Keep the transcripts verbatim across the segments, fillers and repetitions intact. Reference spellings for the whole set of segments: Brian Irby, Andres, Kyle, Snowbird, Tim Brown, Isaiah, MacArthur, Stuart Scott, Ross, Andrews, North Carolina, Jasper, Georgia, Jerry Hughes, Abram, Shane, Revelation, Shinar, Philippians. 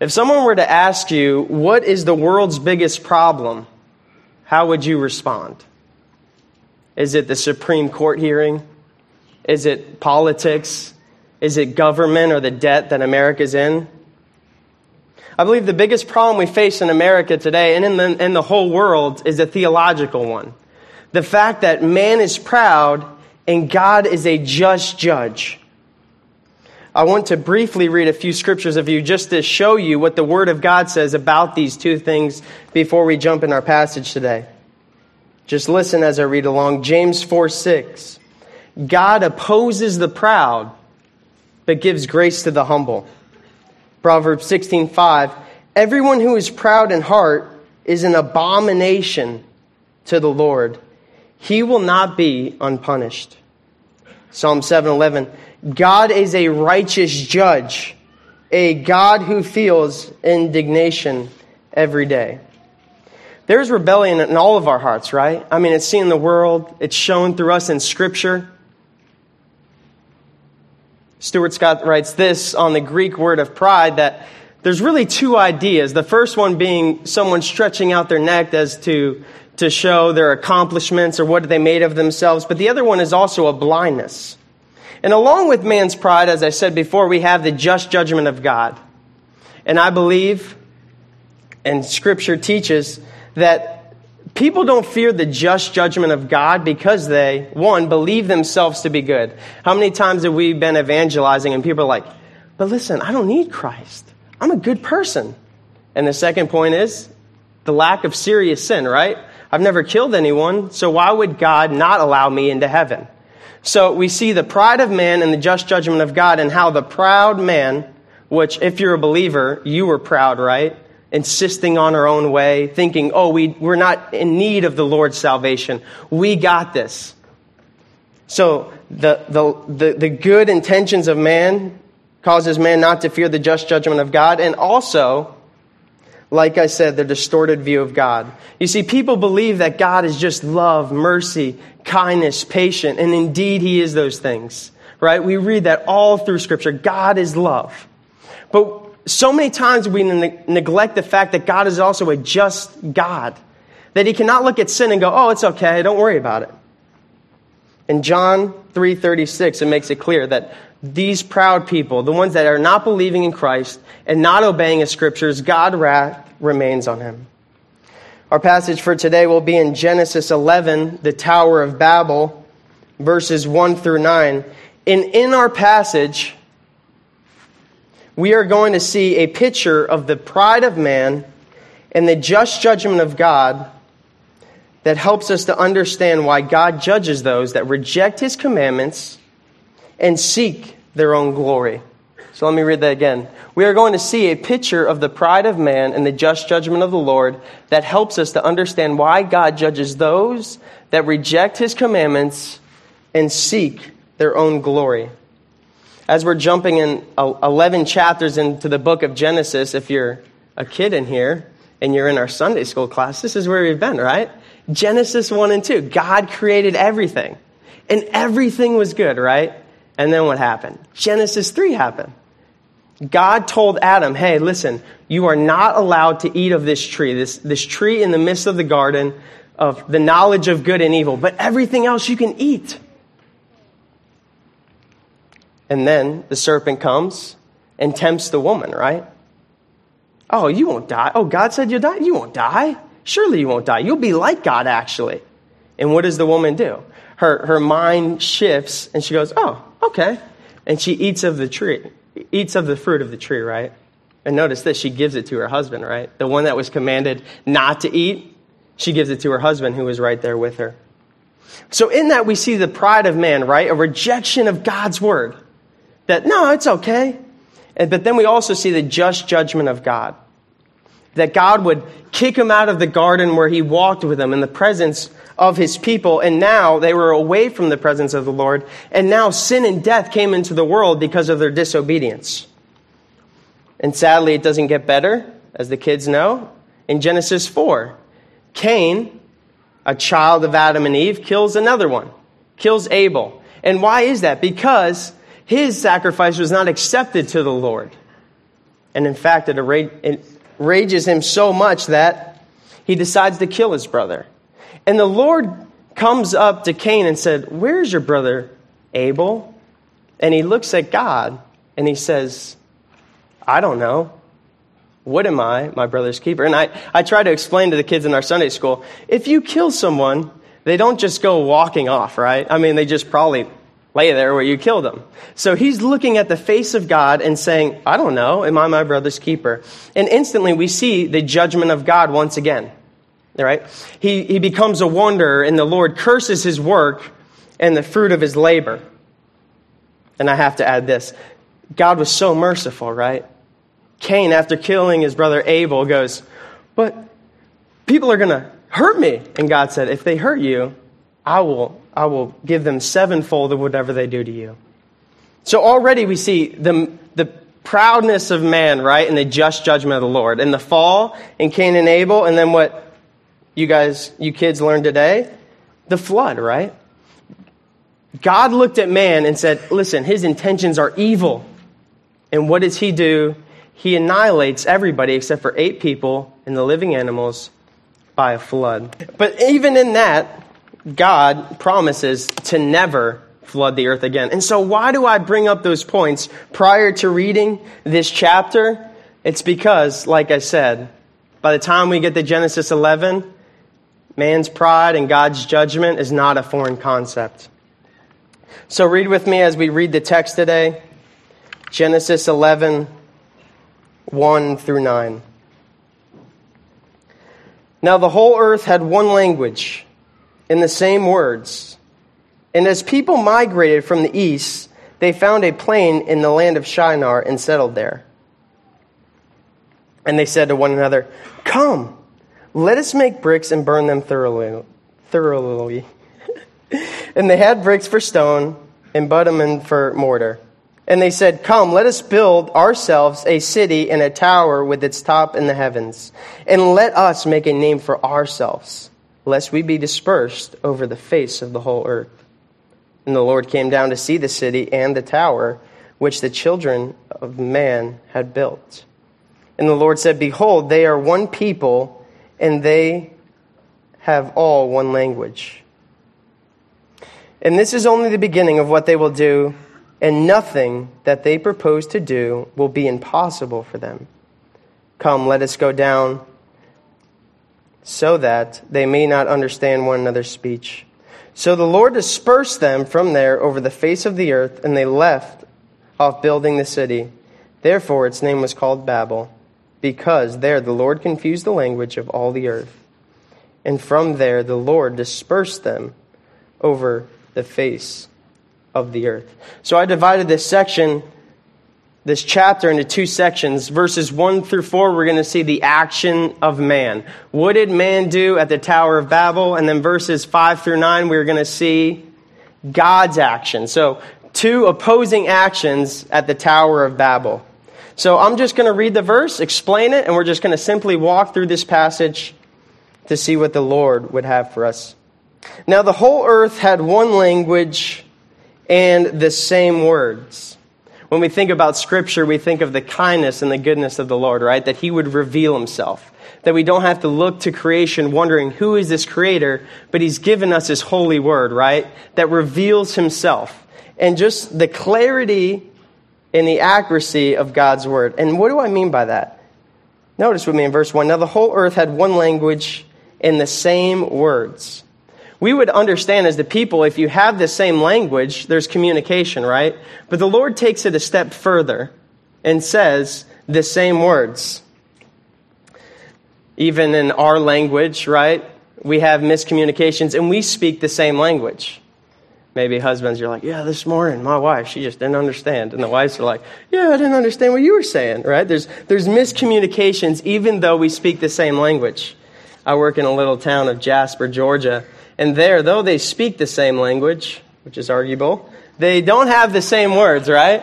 If someone were to ask you, what is the world's biggest problem? How would you respond? Is it the Supreme Court hearing? Is it politics? Is it government or the debt that America's in? I believe the biggest problem we face in America today and in the, in the whole world is a theological one. The fact that man is proud and God is a just judge. I want to briefly read a few scriptures of you just to show you what the Word of God says about these two things before we jump in our passage today. Just listen as I read along. James four six. God opposes the proud, but gives grace to the humble. Proverbs sixteen five. Everyone who is proud in heart is an abomination to the Lord. He will not be unpunished. Psalm seven eleven. God is a righteous judge, a God who feels indignation every day. There's rebellion in all of our hearts, right? I mean, it's seen in the world. It's shown through us in Scripture. Stuart Scott writes this on the Greek word of pride, that there's really two ideas. The first one being someone stretching out their neck as to, to show their accomplishments or what they made of themselves. But the other one is also a blindness. And along with man's pride, as I said before, we have the just judgment of God. And I believe, and Scripture teaches, that people don't fear the just judgment of God because they, one, believe themselves to be good. How many times have we been evangelizing and people are like, but listen, I don't need Christ. I'm a good person. And the second point is the lack of serious sin, right? I've never killed anyone, so why would God not allow me into heaven? So we see the pride of man and the just judgment of God, and how the proud man, which if you're a believer, you were proud, right? Insisting on our own way, thinking, oh, we, we're not in need of the Lord's salvation. We got this. So the, the, the, the good intentions of man causes man not to fear the just judgment of God, and also, like I said, the distorted view of God. You see, people believe that God is just love, mercy, kindness, patient, and indeed He is those things, right? We read that all through Scripture. God is love. But so many times we ne- neglect the fact that God is also a just God, that He cannot look at sin and go, oh, it's okay, don't worry about it. In John three thirty-six, it makes it clear that these proud people, the ones that are not believing in Christ and not obeying His Scriptures, God's wrath remains on him. Our passage for today will be in Genesis eleven, the Tower of Babel, verses one through nine. And in our passage, we are going to see a picture of the pride of man and the just judgment of God that helps us to understand why God judges those that reject His commandments and seek their own glory. So let me read that again. We are going to see a picture of the pride of man and the just judgment of the Lord that helps us to understand why God judges those that reject His commandments and seek their own glory. As we're jumping in eleven chapters into the book of Genesis, if you're a kid in here and you're in our Sunday school class, this is where we've been, right? Genesis one and two. God created everything, and everything was good, right? And then what happened? Genesis three happened. God told Adam, hey, listen, you are not allowed to eat of this tree, this, this tree in the midst of the garden of the knowledge of good and evil, but everything else you can eat. And then the serpent comes and tempts the woman, right? Oh, you won't die. Oh, God said you'll die? You won't die. Surely you won't die. You'll be like God, actually. And what does the woman do? Her her mind shifts, and she goes, oh, okay. And she eats of the tree, eats of the fruit of the tree, right? And notice this, she gives it to her husband, right? The one that was commanded not to eat, she gives it to her husband who was right there with her. So in that we see the pride of man, right? A rejection of God's word. That, no, it's okay. But then we also see the just judgment of God. That God would kick him out of the garden where he walked with him in the presence of his people. And now they were away from the presence of the Lord. And now sin and death came into the world because of their disobedience. And sadly, it doesn't get better, as the kids know. In Genesis four, Cain, a child of Adam and Eve, kills another one, kills Abel. And why is that? Because his sacrifice was not accepted to the Lord. And in fact, it enrages him so much that he decides to kill his brother. And the Lord comes up to Cain and said, "Where's your brother Abel?" And he looks at God and he says, "I don't know. What am I, my brother's keeper?" And I, I try to explain to the kids in our Sunday school, if you kill someone, they don't just go walking off, right? I mean, they just probably lay there where you killed them. So he's looking at the face of God and saying, "I don't know, am I my brother's keeper?" And instantly we see the judgment of God once again, right? He, he becomes a wanderer, and the Lord curses his work and the fruit of his labor. And I have to add this. God was so merciful, right? Cain, after killing his brother Abel, goes, "But people are going to hurt me." And God said, "If they hurt you, I will I will give them sevenfold of whatever they do to you." So already we see the, the proudness of man, right, and the just judgment of the Lord. And the fall in Cain and Abel, and then what you guys, you kids learned today, the flood, right? God looked at man and said, listen, his intentions are evil. And what does he do? He annihilates everybody except for eight people and the living animals by a flood. But even in that, God promises to never flood the earth again. And so why do I bring up those points prior to reading this chapter? It's because, like I said, by the time we get to Genesis eleven, man's pride and God's judgment is not a foreign concept. So read with me as we read the text today, Genesis eleven, one through nine. Now the whole earth had one language and the same words. And as people migrated from the east, they found a plain in the land of Shinar and settled there. And they said to one another, "Come, let us make bricks and burn them thoroughly. thoroughly. And they had bricks for stone and bitumen for mortar. And they said, "Come, let us build ourselves a city and a tower with its top in the heavens. And let us make a name for ourselves, lest we be dispersed over the face of the whole earth." And the Lord came down to see the city and the tower, which the children of man had built. And the Lord said, "Behold, they are one people, and they have all one language. And this is only the beginning of what they will do, and nothing that they propose to do will be impossible for them. Come, let us go down, so that they may not understand one another's speech." So the Lord dispersed them from there over the face of the earth, and they left off building the city. Therefore its name was called Babel, because there the Lord confused the language of all the earth. And from there the Lord dispersed them over the face of the earth. So I divided this section, this chapter, into two sections. Verses one through four, we're going to see the action of man. What did man do at the Tower of Babel? And then verses five through nine, we're going to see God's action. So two opposing actions at the Tower of Babel. So I'm just going to read the verse, explain it, and we're just going to simply walk through this passage to see what the Lord would have for us. Now the whole earth had one language and the same words. When we think about Scripture, we think of the kindness and the goodness of the Lord, right? That He would reveal Himself. That we don't have to look to creation wondering, who is this Creator? But He's given us His holy word, right? That reveals Himself. And just the clarity and the accuracy of God's word. And what do I mean by that? Notice with me in verse one. Now the whole earth had one language and the same words. We would understand as the people, if you have the same language, there's communication, right? But the Lord takes it a step further and says the same words. Even in our language, right, we have miscommunications and we speak the same language. Maybe husbands, you're like, "Yeah, this morning, my wife, she just didn't understand." And the wives are like, "Yeah, I didn't understand what you were saying," right? There's, there's miscommunications even though we speak the same language. I work in a little town of Jasper, Georgia. And there, though they speak the same language, which is arguable, they don't have the same words, right?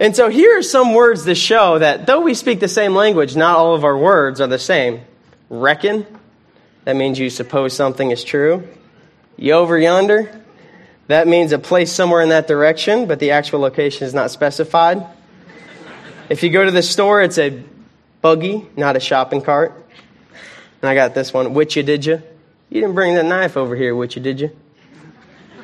And so here are some words to show that though we speak the same language, not all of our words are the same. Reckon, that means you suppose something is true. You over yonder, that means a place somewhere in that direction, but the actual location is not specified. If you go to the store, it's a buggy, not a shopping cart. And I got this one. Witcha did ya? You didn't bring that knife over here, witcha did ya?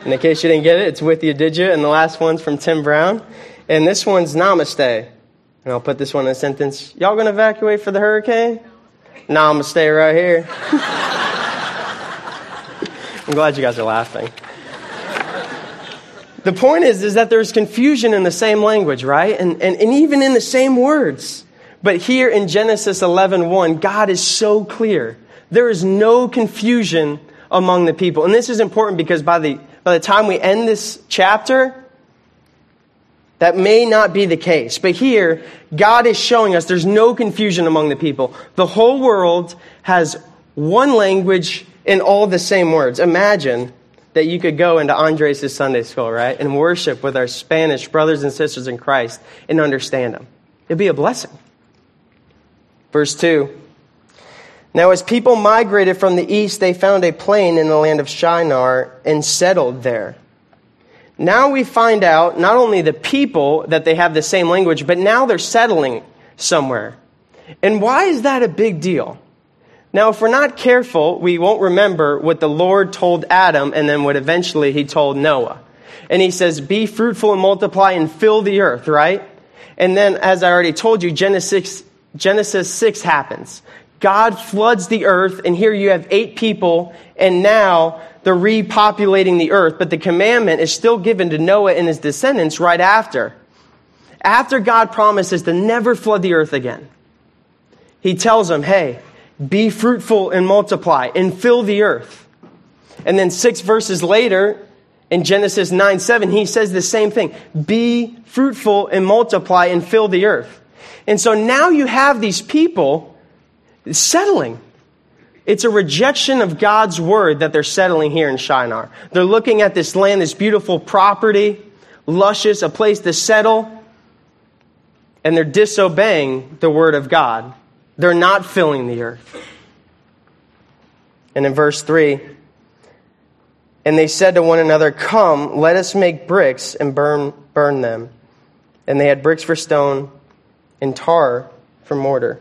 And in case you didn't get it, it's with you did ya? And the last one's from Tim Brown. And this one's namaste. And I'll put this one in a sentence. Y'all going to evacuate for the hurricane? Namaste right here. I'm glad you guys are laughing. The point is, is that there's confusion in the same language, right? And, and, and even in the same words. But here in Genesis eleven one, God is so clear. There is no confusion among the people. And this is important because by the, by the time we end this chapter, that may not be the case. But here, God is showing us there's no confusion among the people. The whole world has one language and all the same words. Imagine that you could go into Andres' Sunday school, right? And worship with our Spanish brothers and sisters in Christ and understand them. It'd be a blessing. Verse two. Now as people migrated from the east, they found a plain in the land of Shinar and settled there. Now we find out not only the people that they have the same language, but now they're settling somewhere. And why is that a big deal? Now, if we're not careful, we won't remember what the Lord told Adam and then what eventually he told Noah. And he says, be fruitful and multiply and fill the earth, right? And then, as I already told you, Genesis, Genesis six happens. God floods the earth, and here you have eight people, and now they're repopulating the earth. But the commandment is still given to Noah and his descendants right after. After God promises to never flood the earth again, he tells them, hey, be fruitful and multiply and fill the earth. And then six verses later, in Genesis nine seven, he says the same thing. Be fruitful and multiply and fill the earth. And so now you have these people settling. It's a rejection of God's word that they're settling here in Shinar. They're looking at this land, this beautiful property, luscious, a place to settle, and they're disobeying the word of God. They're not filling the earth. And in verse three, and they said to one another, come, let us make bricks and burn burn them. And they had bricks for stone and tar for mortar.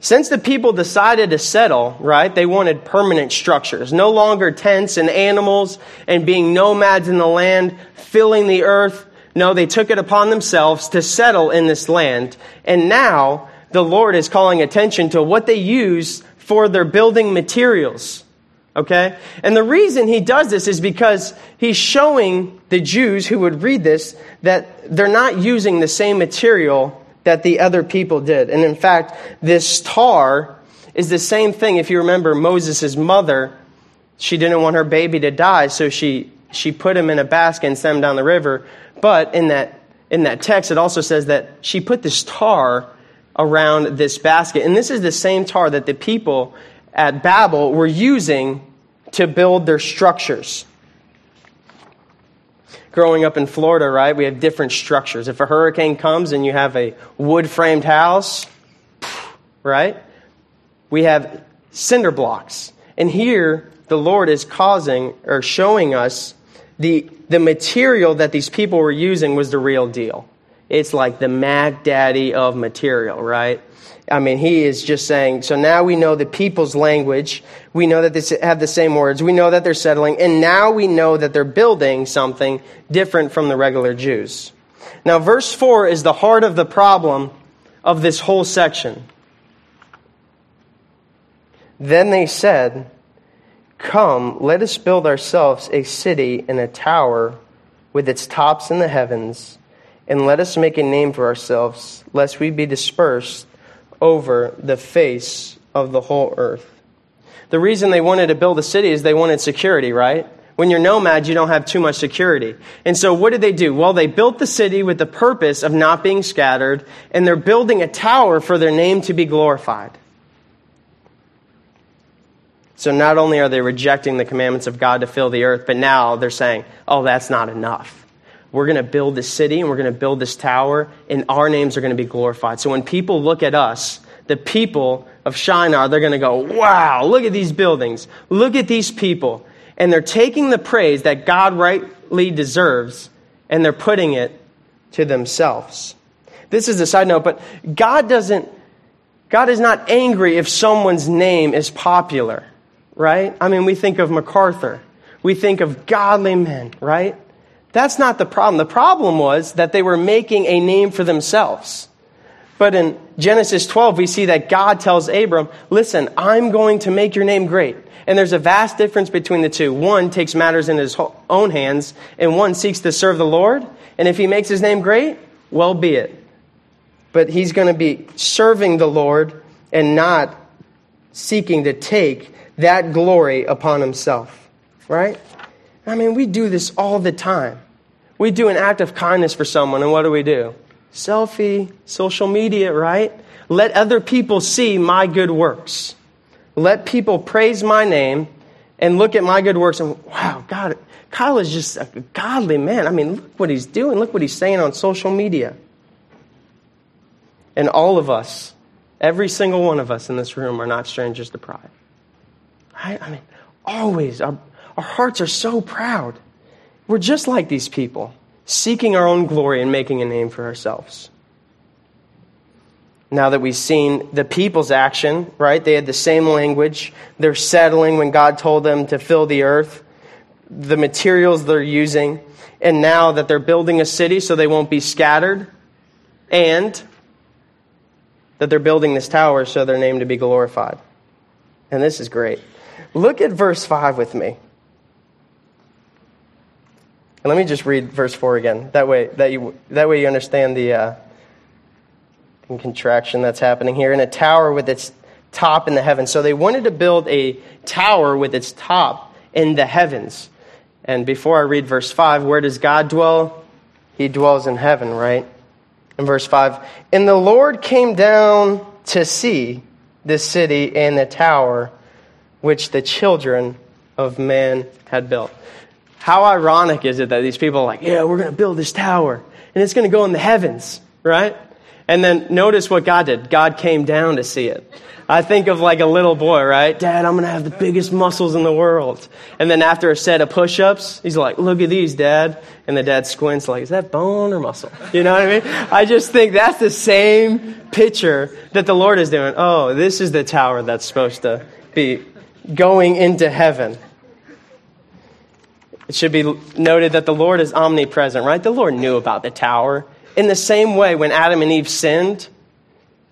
Since the people decided to settle, right, they wanted permanent structures. No longer tents and animals and being nomads in the land, filling the earth. No, they took it upon themselves to settle in this land. And now the Lord is calling attention to what they use for their building materials, okay? And the reason he does this is because he's showing the Jews who would read this that they're not using the same material that the other people did. And in fact, this tar is the same thing. If you remember Moses' mother, she didn't want her baby to die, so she, she put him in a basket and sent him down the river. But in that, in that text, it also says that she put this tar around this basket. And this is the same tar that the people at Babel were using to build their structures. Growing up in Florida, right, we have different structures. If a hurricane comes and you have a wood-framed house, right, we have cinder blocks. And here, the Lord is causing or showing us the, the material that these people were using was the real deal. It's like the Mac Daddy of material, right? I mean, he is just saying, so now we know the people's language. We know that they have the same words. We know that they're settling. And now we know that they're building something different from the regular Jews. Now, verse four is the heart of the problem of this whole section. Then they said, come, let us build ourselves a city and a tower with its tops in the heavens, and let us make a name for ourselves, lest we be dispersed over the face of the whole earth. The reason they wanted to build a city is they wanted security, right? When you're nomad, you don't have too much security. And so what did they do? Well, they built the city with the purpose of not being scattered, and they're building a tower for their name to be glorified. So not only are they rejecting the commandments of God to fill the earth, but now they're saying, oh, that's not enough. We're going to build this city and we're going to build this tower and our names are going to be glorified. So when people look at us, the people of Shinar, they're going to go, wow, look at these buildings. Look at these people. And they're taking the praise that God rightly deserves and they're putting it to themselves. This is a side note, but God doesn't, God is not angry if someone's name is popular, right? I mean, we think of MacArthur. We think of godly men, right? That's not the problem. The problem was that they were making a name for themselves. But in Genesis twelve, we see that God tells Abram, listen, I'm going to make your name great. And there's a vast difference between the two. One takes matters in his own hands, and one seeks to serve the Lord. And if he makes his name great, well be it. But he's going to be serving the Lord and not seeking to take that glory upon himself, right? I mean, we do this all the time. We do an act of kindness for someone, and what do we do? Selfie, social media, right? Let other people see my good works. Let people praise my name and look at my good works and, wow, God, Kyle is just a godly man. I mean, look what he's doing. Look what he's saying on social media. And all of us, every single one of us in this room are not strangers to pride. Right? I mean, always. Our, our hearts are so proud. We're just like these people, seeking our own glory and making a name for ourselves. Now that we've seen the people's action, right? They had the same language. They're settling when God told them to fill the earth, the materials they're using, and now that they're building a city so they won't be scattered, and that they're building this tower so their name to be glorified. And this is great. Look at verse five with me. And let me just read verse four again. That way that you that way you understand the uh, contraction that's happening here. In a tower with its top in the heavens. So they wanted to build a tower with its top in the heavens. And before I read verse five, where does God dwell? He dwells in heaven, right? In verse five, and the Lord came down to see this city and the tower which the children of man had built. How ironic is it that these people are like, yeah, we're going to build this tower, and it's going to go in the heavens, right? And then notice what God did. God came down to see it. I think of like a little boy, right? Dad, I'm going to have the biggest muscles in the world. And then after a set of push-ups, he's like, look at these, Dad. And the dad squints like, is that bone or muscle? You know what I mean? I just think that's the same picture that the Lord is doing. Oh, this is the tower that's supposed to be going into heaven. It should be noted that the Lord is omnipresent, right? The Lord knew about the tower. In the same way, when Adam and Eve sinned,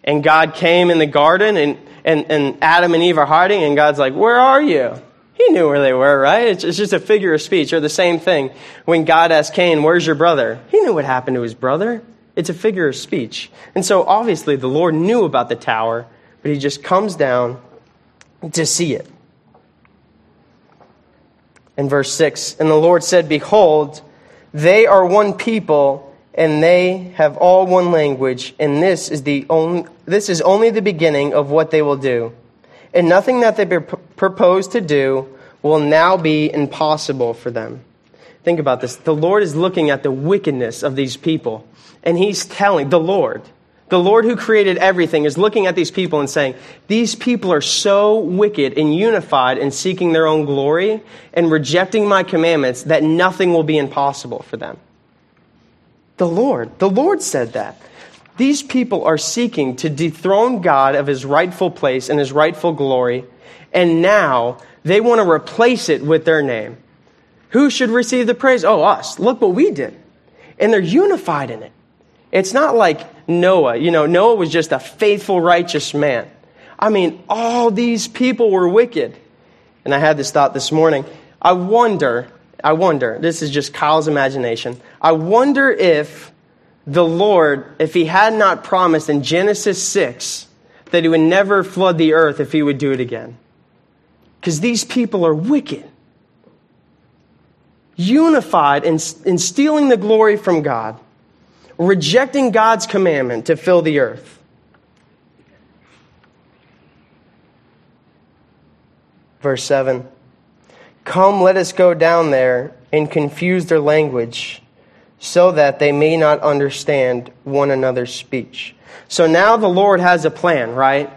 and God came in the garden, and, and, and Adam and Eve are hiding, and God's like, where are you? He knew where they were, right? It's, it's just a figure of speech, or the same thing. When God asked Cain, where's your brother? He knew what happened to his brother. It's a figure of speech. And so, obviously, the Lord knew about the tower, but he just comes down to see it. In verse six, and the Lord said, behold, they are one people, and they have all one language, and this is the only, this is only the beginning of what they will do. And nothing that they propose to do will now be impossible for them. Think about this. The Lord is looking at the wickedness of these people, and he's telling the Lord, the Lord who created everything is looking at these people and saying, these people are so wicked and unified and seeking their own glory and rejecting my commandments that nothing will be impossible for them. The Lord. The Lord said that. These people are seeking to dethrone God of his rightful place and his rightful glory, and now they want to replace it with their name. Who should receive the praise? Oh, us. Look what we did. And they're unified in it. It's not like Noah. You know, Noah was just a faithful, righteous man. I mean, all these people were wicked. And I had this thought this morning. I wonder... I wonder, this is just Kyle's imagination. I wonder if the Lord, if he had not promised in Genesis six that he would never flood the earth if he would do it again. Because these people are wicked. Unified in, in stealing the glory from God. Rejecting God's commandment to fill the earth. Verse seven. Come, let us go down there and confuse their language so that they may not understand one another's speech. So now the Lord has a plan, right?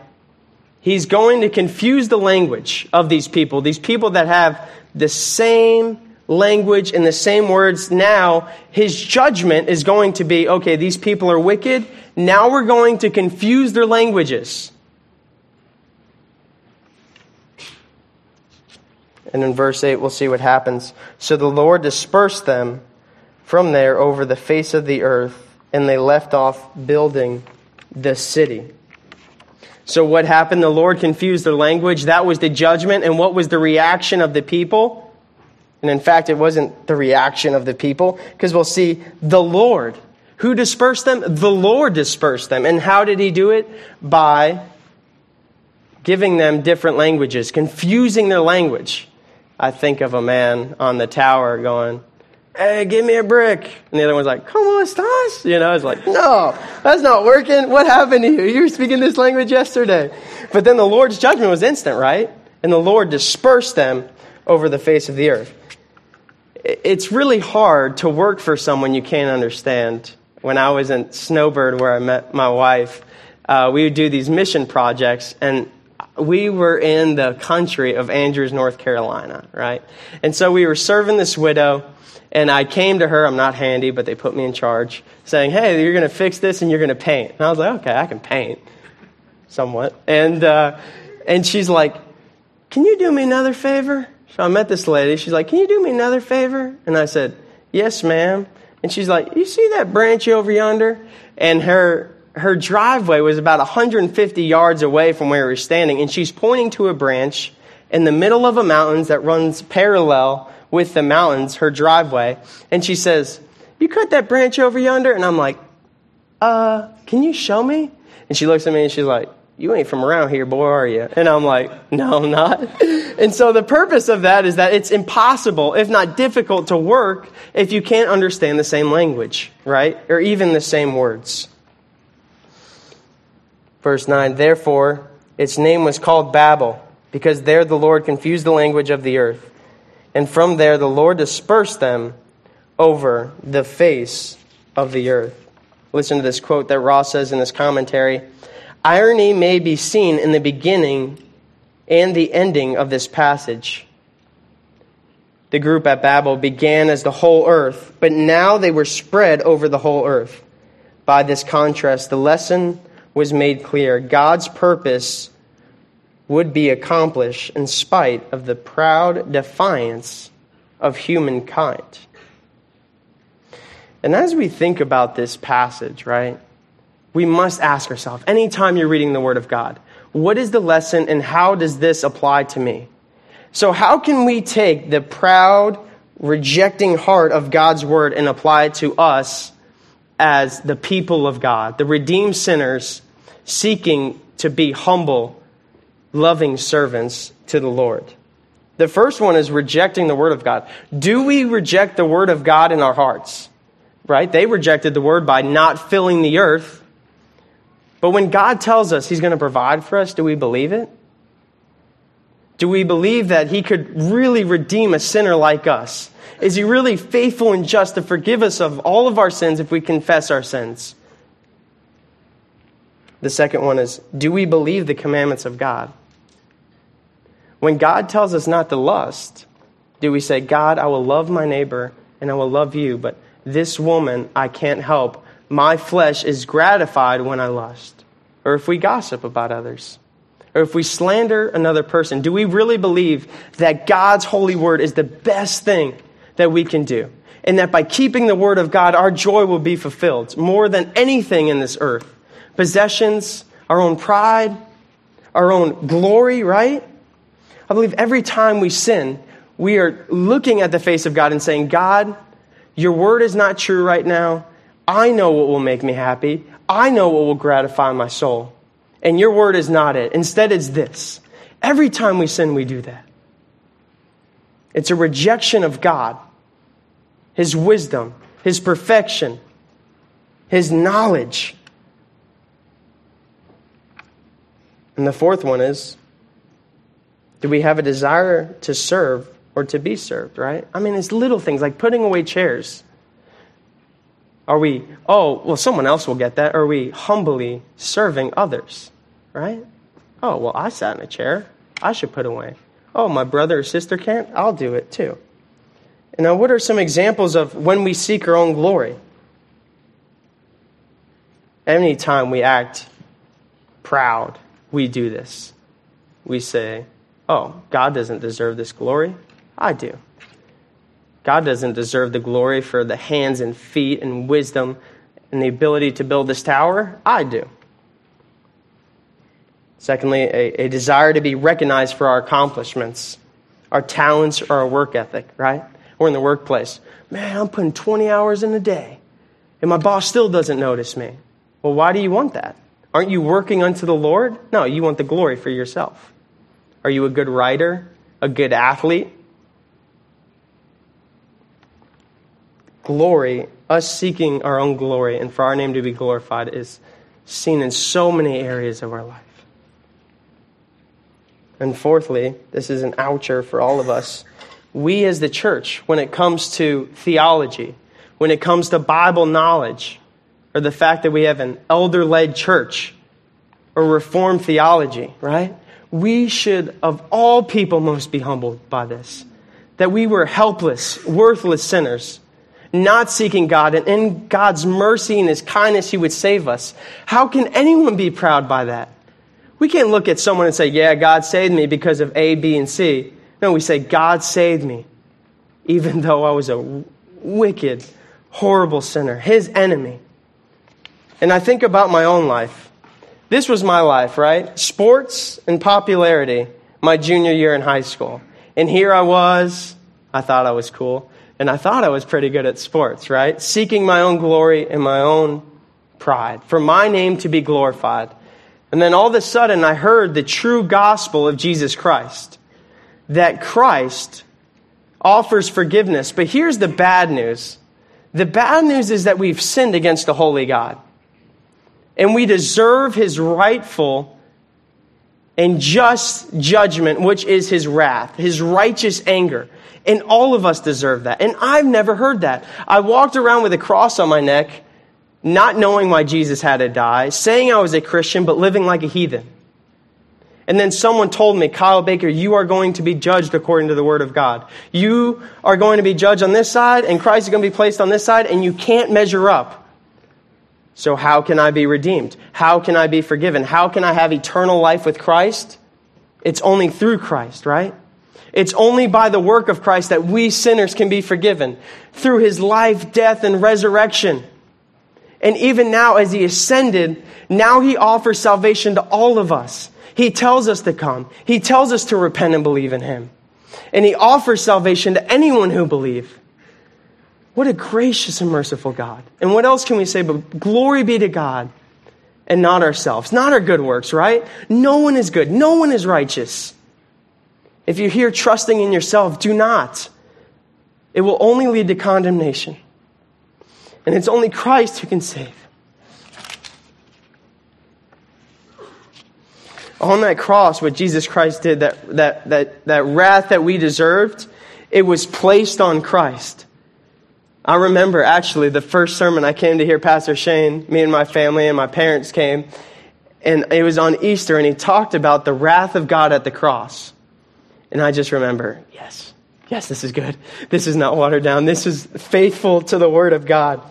He's going to confuse the language of these people. These people that have the same language and the same words. Now his judgment is going to be, okay, these people are wicked Now we're going to confuse their languages. And in verse eight, we'll see what happens. So the Lord dispersed them from there over the face of the earth, and they left off building the city. So what happened? The Lord confused their language. That was the judgment. And what was the reaction of the people? And in fact, it wasn't the reaction of the people, because we'll see the Lord. Who dispersed them? The Lord dispersed them. And how did he do it? By giving them different languages, confusing their language. I think of a man on the tower going, "Hey, give me a brick." And the other one's like, "Come on, Stas." You know, it's like, no, that's not working. What happened to you? You were speaking this language yesterday. But then the Lord's judgment was instant, right? And the Lord dispersed them over the face of the earth. It's really hard to work for someone you can't understand. When I was in Snowbird, where I met my wife, uh, we would do these mission projects, and we were in the country of Andrews, North Carolina, right? And so we were serving this widow, and I came to her, I'm not handy, but they put me in charge, saying, "Hey, you're going to fix this, and you're going to paint." And I was like, "Okay, I can paint somewhat." And uh, and she's like, "Can you do me another favor?" So I met this lady. She's like, "Can you do me another favor?" And I said, "Yes, ma'am." And she's like, "You see that branch over yonder?" And her her driveway was about one hundred fifty yards away from where we were standing. And she's pointing to a branch in the middle of a mountains that runs parallel with the mountains, her driveway. And she says, "You cut that branch over yonder?" And I'm like, uh, "Can you show me?" And she looks at me and she's like, "You ain't from around here, boy, are you?" And I'm like, "No, I'm not." And so the purpose of that is that it's impossible, if not difficult, to work if you can't understand the same language, right? Or even the same words. Verse nine, therefore, its name was called Babel, because there the Lord confused the language of the earth. And from there the Lord dispersed them over the face of the earth. Listen to this quote that Ross says in his commentary. Irony may be seen in the beginning and the ending of this passage. The group at Babel began as the whole earth, but now they were spread over the whole earth. By this contrast, the lesson was made clear. God's purpose would be accomplished in spite of the proud defiance of humankind. And as we think about this passage, right? We must ask ourselves, anytime you're reading the Word of God, what is the lesson and how does this apply to me? So how can we take the proud, rejecting heart of God's Word and apply it to us as the people of God, the redeemed sinners seeking to be humble, loving servants to the Lord? The first one is rejecting the Word of God. Do we reject the Word of God in our hearts? Right? They rejected the Word by not filling the earth. But when God tells us he's going to provide for us, do we believe it? Do we believe that he could really redeem a sinner like us? Is he really faithful and just to forgive us of all of our sins if we confess our sins? The second one is, do we believe the commandments of God? When God tells us not to lust, do we say, "God, I will love my neighbor and I will love you, but this woman I can't help. My flesh is gratified when I lust." Or if we gossip about others. Or if we slander another person. Do we really believe that God's holy word is the best thing that we can do? And that by keeping the word of God, our joy will be fulfilled more than anything in this earth. Possessions, our own pride, our own glory, right? I believe every time we sin, we are looking at the face of God and saying, "God, your word is not true right now. I know what will make me happy. I know what will gratify my soul. And your word is not it. Instead, it's this." Every time we sin, we do that. It's a rejection of God, his wisdom, his perfection, his knowledge. And the fourth one is, do we have a desire to serve or to be served, right? I mean, it's little things like putting away chairs. Are we, "Oh, well, someone else will get that." Are we humbly serving others, right? "Oh, well, I sat in a chair. I should put away. Oh, my brother or sister can't? I'll do it too." And now what are some examples of when we seek our own glory? Anytime we act proud, we do this. We say, oh, God doesn't deserve this glory. I do. God doesn't deserve the glory for the hands and feet and wisdom and the ability to build this tower. I do. Secondly, a, a desire to be recognized for our accomplishments, our talents, or our work ethic, right? Or in the workplace. Man, I'm putting twenty hours in a day, and my boss still doesn't notice me. Well, why do you want that? Aren't you working unto the Lord? No, you want the glory for yourself. Are you a good writer? A good athlete? Glory, us seeking our own glory and for our name to be glorified, is seen in so many areas of our life. And fourthly, this is an oucher for all of us. We as the church, when it comes to theology, when it comes to Bible knowledge, or the fact that we have an elder-led church or Reformed theology, right? We should, of all people, most be humbled by this. That we were helpless, worthless sinners, not seeking God, and in God's mercy and His kindness, He would save us. How can anyone be proud by that? We can't look at someone and say, yeah, God saved me because of A, B, and C. No, we say, God saved me, even though I was a wicked, horrible sinner, His enemy. And I think about my own life. This was my life, right? Sports and popularity my junior year in high school. And here I was, I thought I was cool, and I thought I was pretty good at sports, right? Seeking my own glory and my own pride, for my name to be glorified. And then all of a sudden I heard the true gospel of Jesus Christ, that Christ offers forgiveness. But here's the bad news. The bad news is that we've sinned against a holy God. And we deserve His rightful and just judgment, which is His wrath, His righteous anger. And all of us deserve that. And I've never heard that. I walked around with a cross on my neck, not knowing why Jesus had to die, saying I was a Christian, but living like a heathen. And then someone told me, Kyle Baker, you are going to be judged according to the Word of God. You are going to be judged on this side, and Christ is going to be placed on this side, and you can't measure up. So how can I be redeemed? How can I be forgiven? How can I have eternal life with Christ? It's only through Christ, right? It's only by the work of Christ that we sinners can be forgiven through His life, death, and resurrection. And even now, as He ascended, now He offers salvation to all of us. He tells us to come. He tells us to repent and believe in Him. And He offers salvation to anyone who believes. What a gracious and merciful God. And what else can we say but glory be to God and not ourselves, not our good works, right? No one is good. No one is righteous. If you're here trusting in yourself, do not. It will only lead to condemnation. And it's only Christ who can save. On that cross, what Jesus Christ did, that, that, that, that wrath that we deserved, it was placed on Christ. I remember, actually, the first sermon I came to hear Pastor Shane, me and my family and my parents came, and it was on Easter, and he talked about the wrath of God at the cross. And I just remember, yes, yes, this is good. This is not watered down. This is faithful to the Word of God.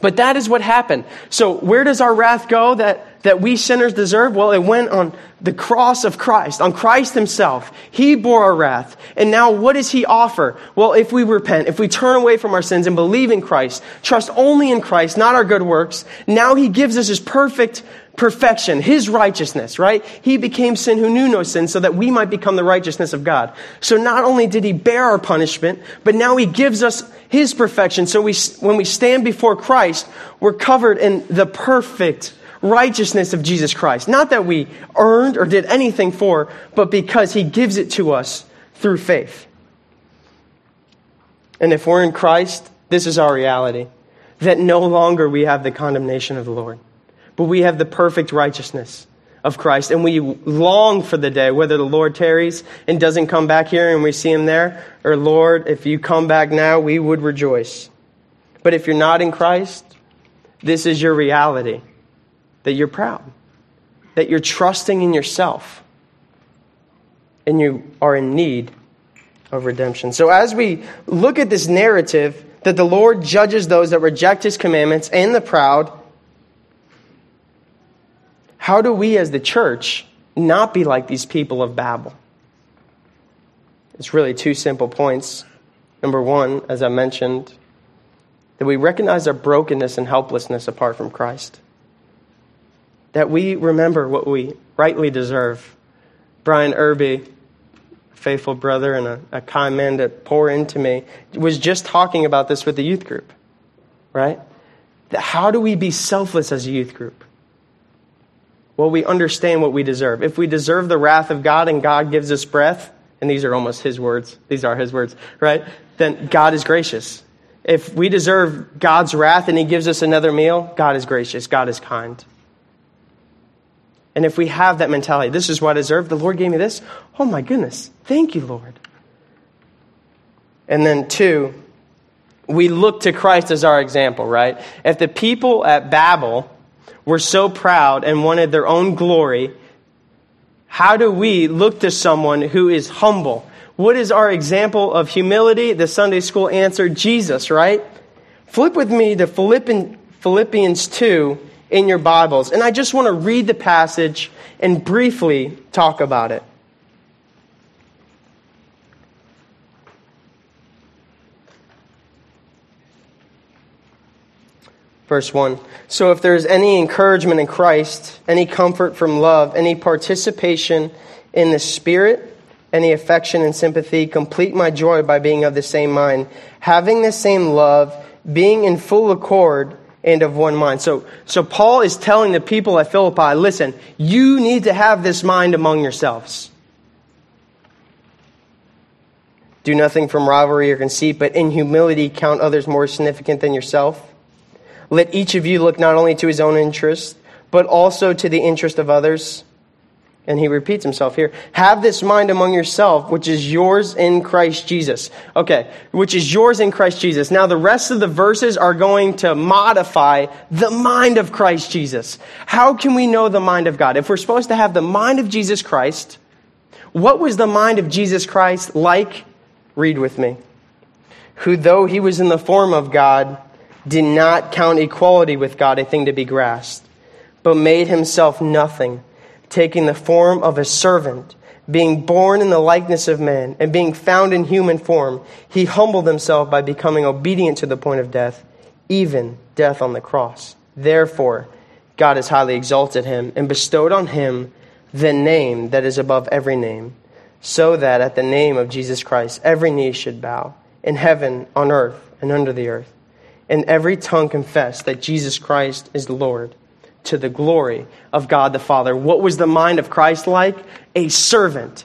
But that is what happened. So where does our wrath go that, that we sinners deserve? Well, it went on the cross of Christ, on Christ Himself. He bore our wrath. And now what does He offer? Well, if we repent, if we turn away from our sins and believe in Christ, trust only in Christ, not our good works, now He gives us His perfect perfection, His righteousness, right? He became sin who knew no sin so that we might become the righteousness of God. So not only did He bear our punishment, but now He gives us His perfection. So we, when we stand before Christ, we're covered in the perfect righteousness of Jesus Christ. Not that we earned or did anything for, but because He gives it to us through faith. And if we're in Christ, this is our reality, that no longer we have the condemnation of the Lord, but we have the perfect righteousness of Christ. And we long for the day, whether the Lord tarries and doesn't come back here and we see Him there, or Lord, if You come back now, we would rejoice. But if you're not in Christ, this is your reality, that you're proud, that you're trusting in yourself, and you are in need of redemption. So as we look at this narrative, that the Lord judges those that reject His commandments and the proud, How do we as the church not be like these people of Babel? It's really two simple points. Number one, as I mentioned, that we recognize our brokenness and helplessness apart from Christ. That we remember what we rightly deserve. Brian Irby, a faithful brother and a, a kind man to pour into me, was just talking about this with the youth group, right? That how do we be selfless as a youth group? Well, we understand what we deserve. If we deserve the wrath of God and God gives us breath, and these are almost his words, these are his words, right? Then God is gracious. If we deserve God's wrath and he gives us another meal, God is gracious, God is kind. And if we have that mentality, this is what I deserve, the Lord gave me this, oh my goodness, thank you, Lord. And then two, we look to Christ as our example, right? If the people at Babel were so proud and wanted their own glory, how do we look to someone who is humble? What is our example of humility? The Sunday school answer, Jesus, right? Flip with me to Philippians two in your Bibles. And I just want to read the passage and briefly talk about it. Verse one, so if there is any encouragement in Christ, any comfort from love, any participation in the Spirit, any affection and sympathy, complete my joy by being of the same mind, having the same love, being in full accord and of one mind. So, so Paul is telling the people at Philippi, listen, you need to have this mind among yourselves. Do nothing from rivalry or conceit, but in humility count others more significant than yourself. Let each of you look not only to his own interest, but also to the interest of others. And he repeats himself here. Have this mind among yourself, which is yours in Christ Jesus. Okay, which is yours in Christ Jesus. Now the rest of the verses are going to modify the mind of Christ Jesus. How can we know the mind of God? If we're supposed to have the mind of Jesus Christ, what was the mind of Jesus Christ like? Read with me. Who, though he was in the form of God, did not count equality with God a thing to be grasped, but made himself nothing, taking the form of a servant, being born in the likeness of man, and being found in human form, he humbled himself by becoming obedient to the point of death, even death on the cross. Therefore, God has highly exalted him and bestowed on him the name that is above every name, so that at the name of Jesus Christ, every knee should bow, in heaven, on earth, and under the earth. And every tongue confess that Jesus Christ is Lord, to the glory of God the Father. What was the mind of Christ like? A servant.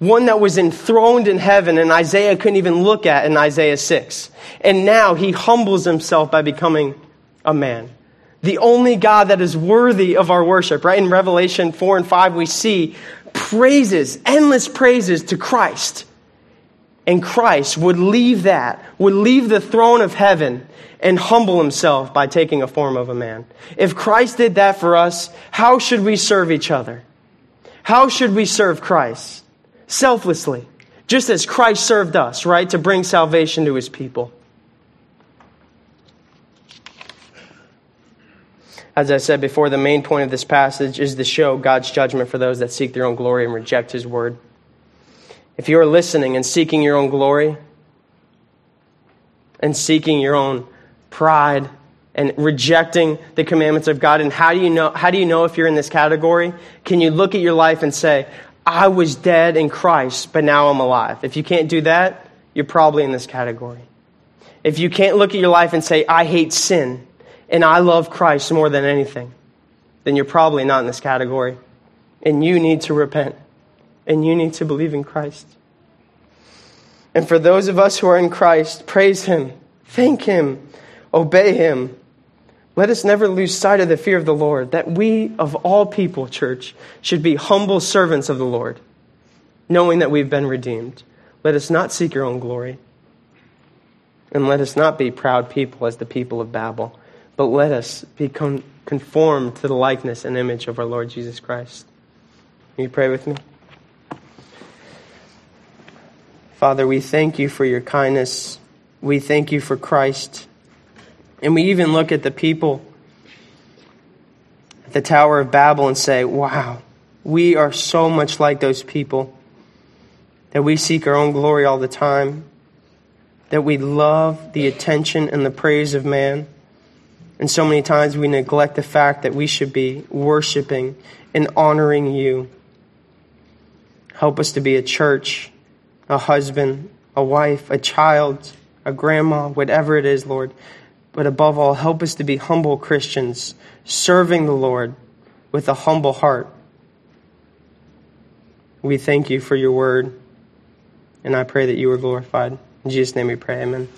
One that was enthroned in heaven and Isaiah couldn't even look at in Isaiah six. And now he humbles himself by becoming a man. The only God that is worthy of our worship, right? In Revelation four and five, we see praises, endless praises to Christ. And Christ would leave that, would leave the throne of heaven and humble himself by taking a form of a man. If Christ did that for us, how should we serve each other? How should we serve Christ? Selflessly, just as Christ served us, right, to bring salvation to his people. As I said before, the main point of this passage is to show God's judgment for those that seek their own glory and reject his word. If you're listening and seeking your own glory and seeking your own pride and rejecting the commandments of God, and how do you know, how do you know if you're in this category? Can you look at your life and say, I was dead in Christ, but now I'm alive? If you can't do that, you're probably in this category. If you can't look at your life and say, I hate sin and I love Christ more than anything, then you're probably not in this category and you need to repent. And you need to believe in Christ. And for those of us who are in Christ, praise him, thank him, obey him. Let us never lose sight of the fear of the Lord, that we of all people, church, should be humble servants of the Lord, knowing that we've been redeemed. Let us not seek our own glory. And let us not be proud people as the people of Babel, but let us be conformed to the likeness and image of our Lord Jesus Christ. Will you pray with me? Father, we thank you for your kindness. We thank you for Christ. And we even look at the people at the Tower of Babel and say, wow, we are so much like those people, that we seek our own glory all the time, that we love the attention and the praise of man. And so many times we neglect the fact that we should be worshiping and honoring you. Help us to be a church, a husband, a wife, a child, a grandma, whatever it is, Lord. But above all, help us to be humble Christians, serving the Lord with a humble heart. We thank you for your word, and I pray that you are glorified. In Jesus' name we pray, amen.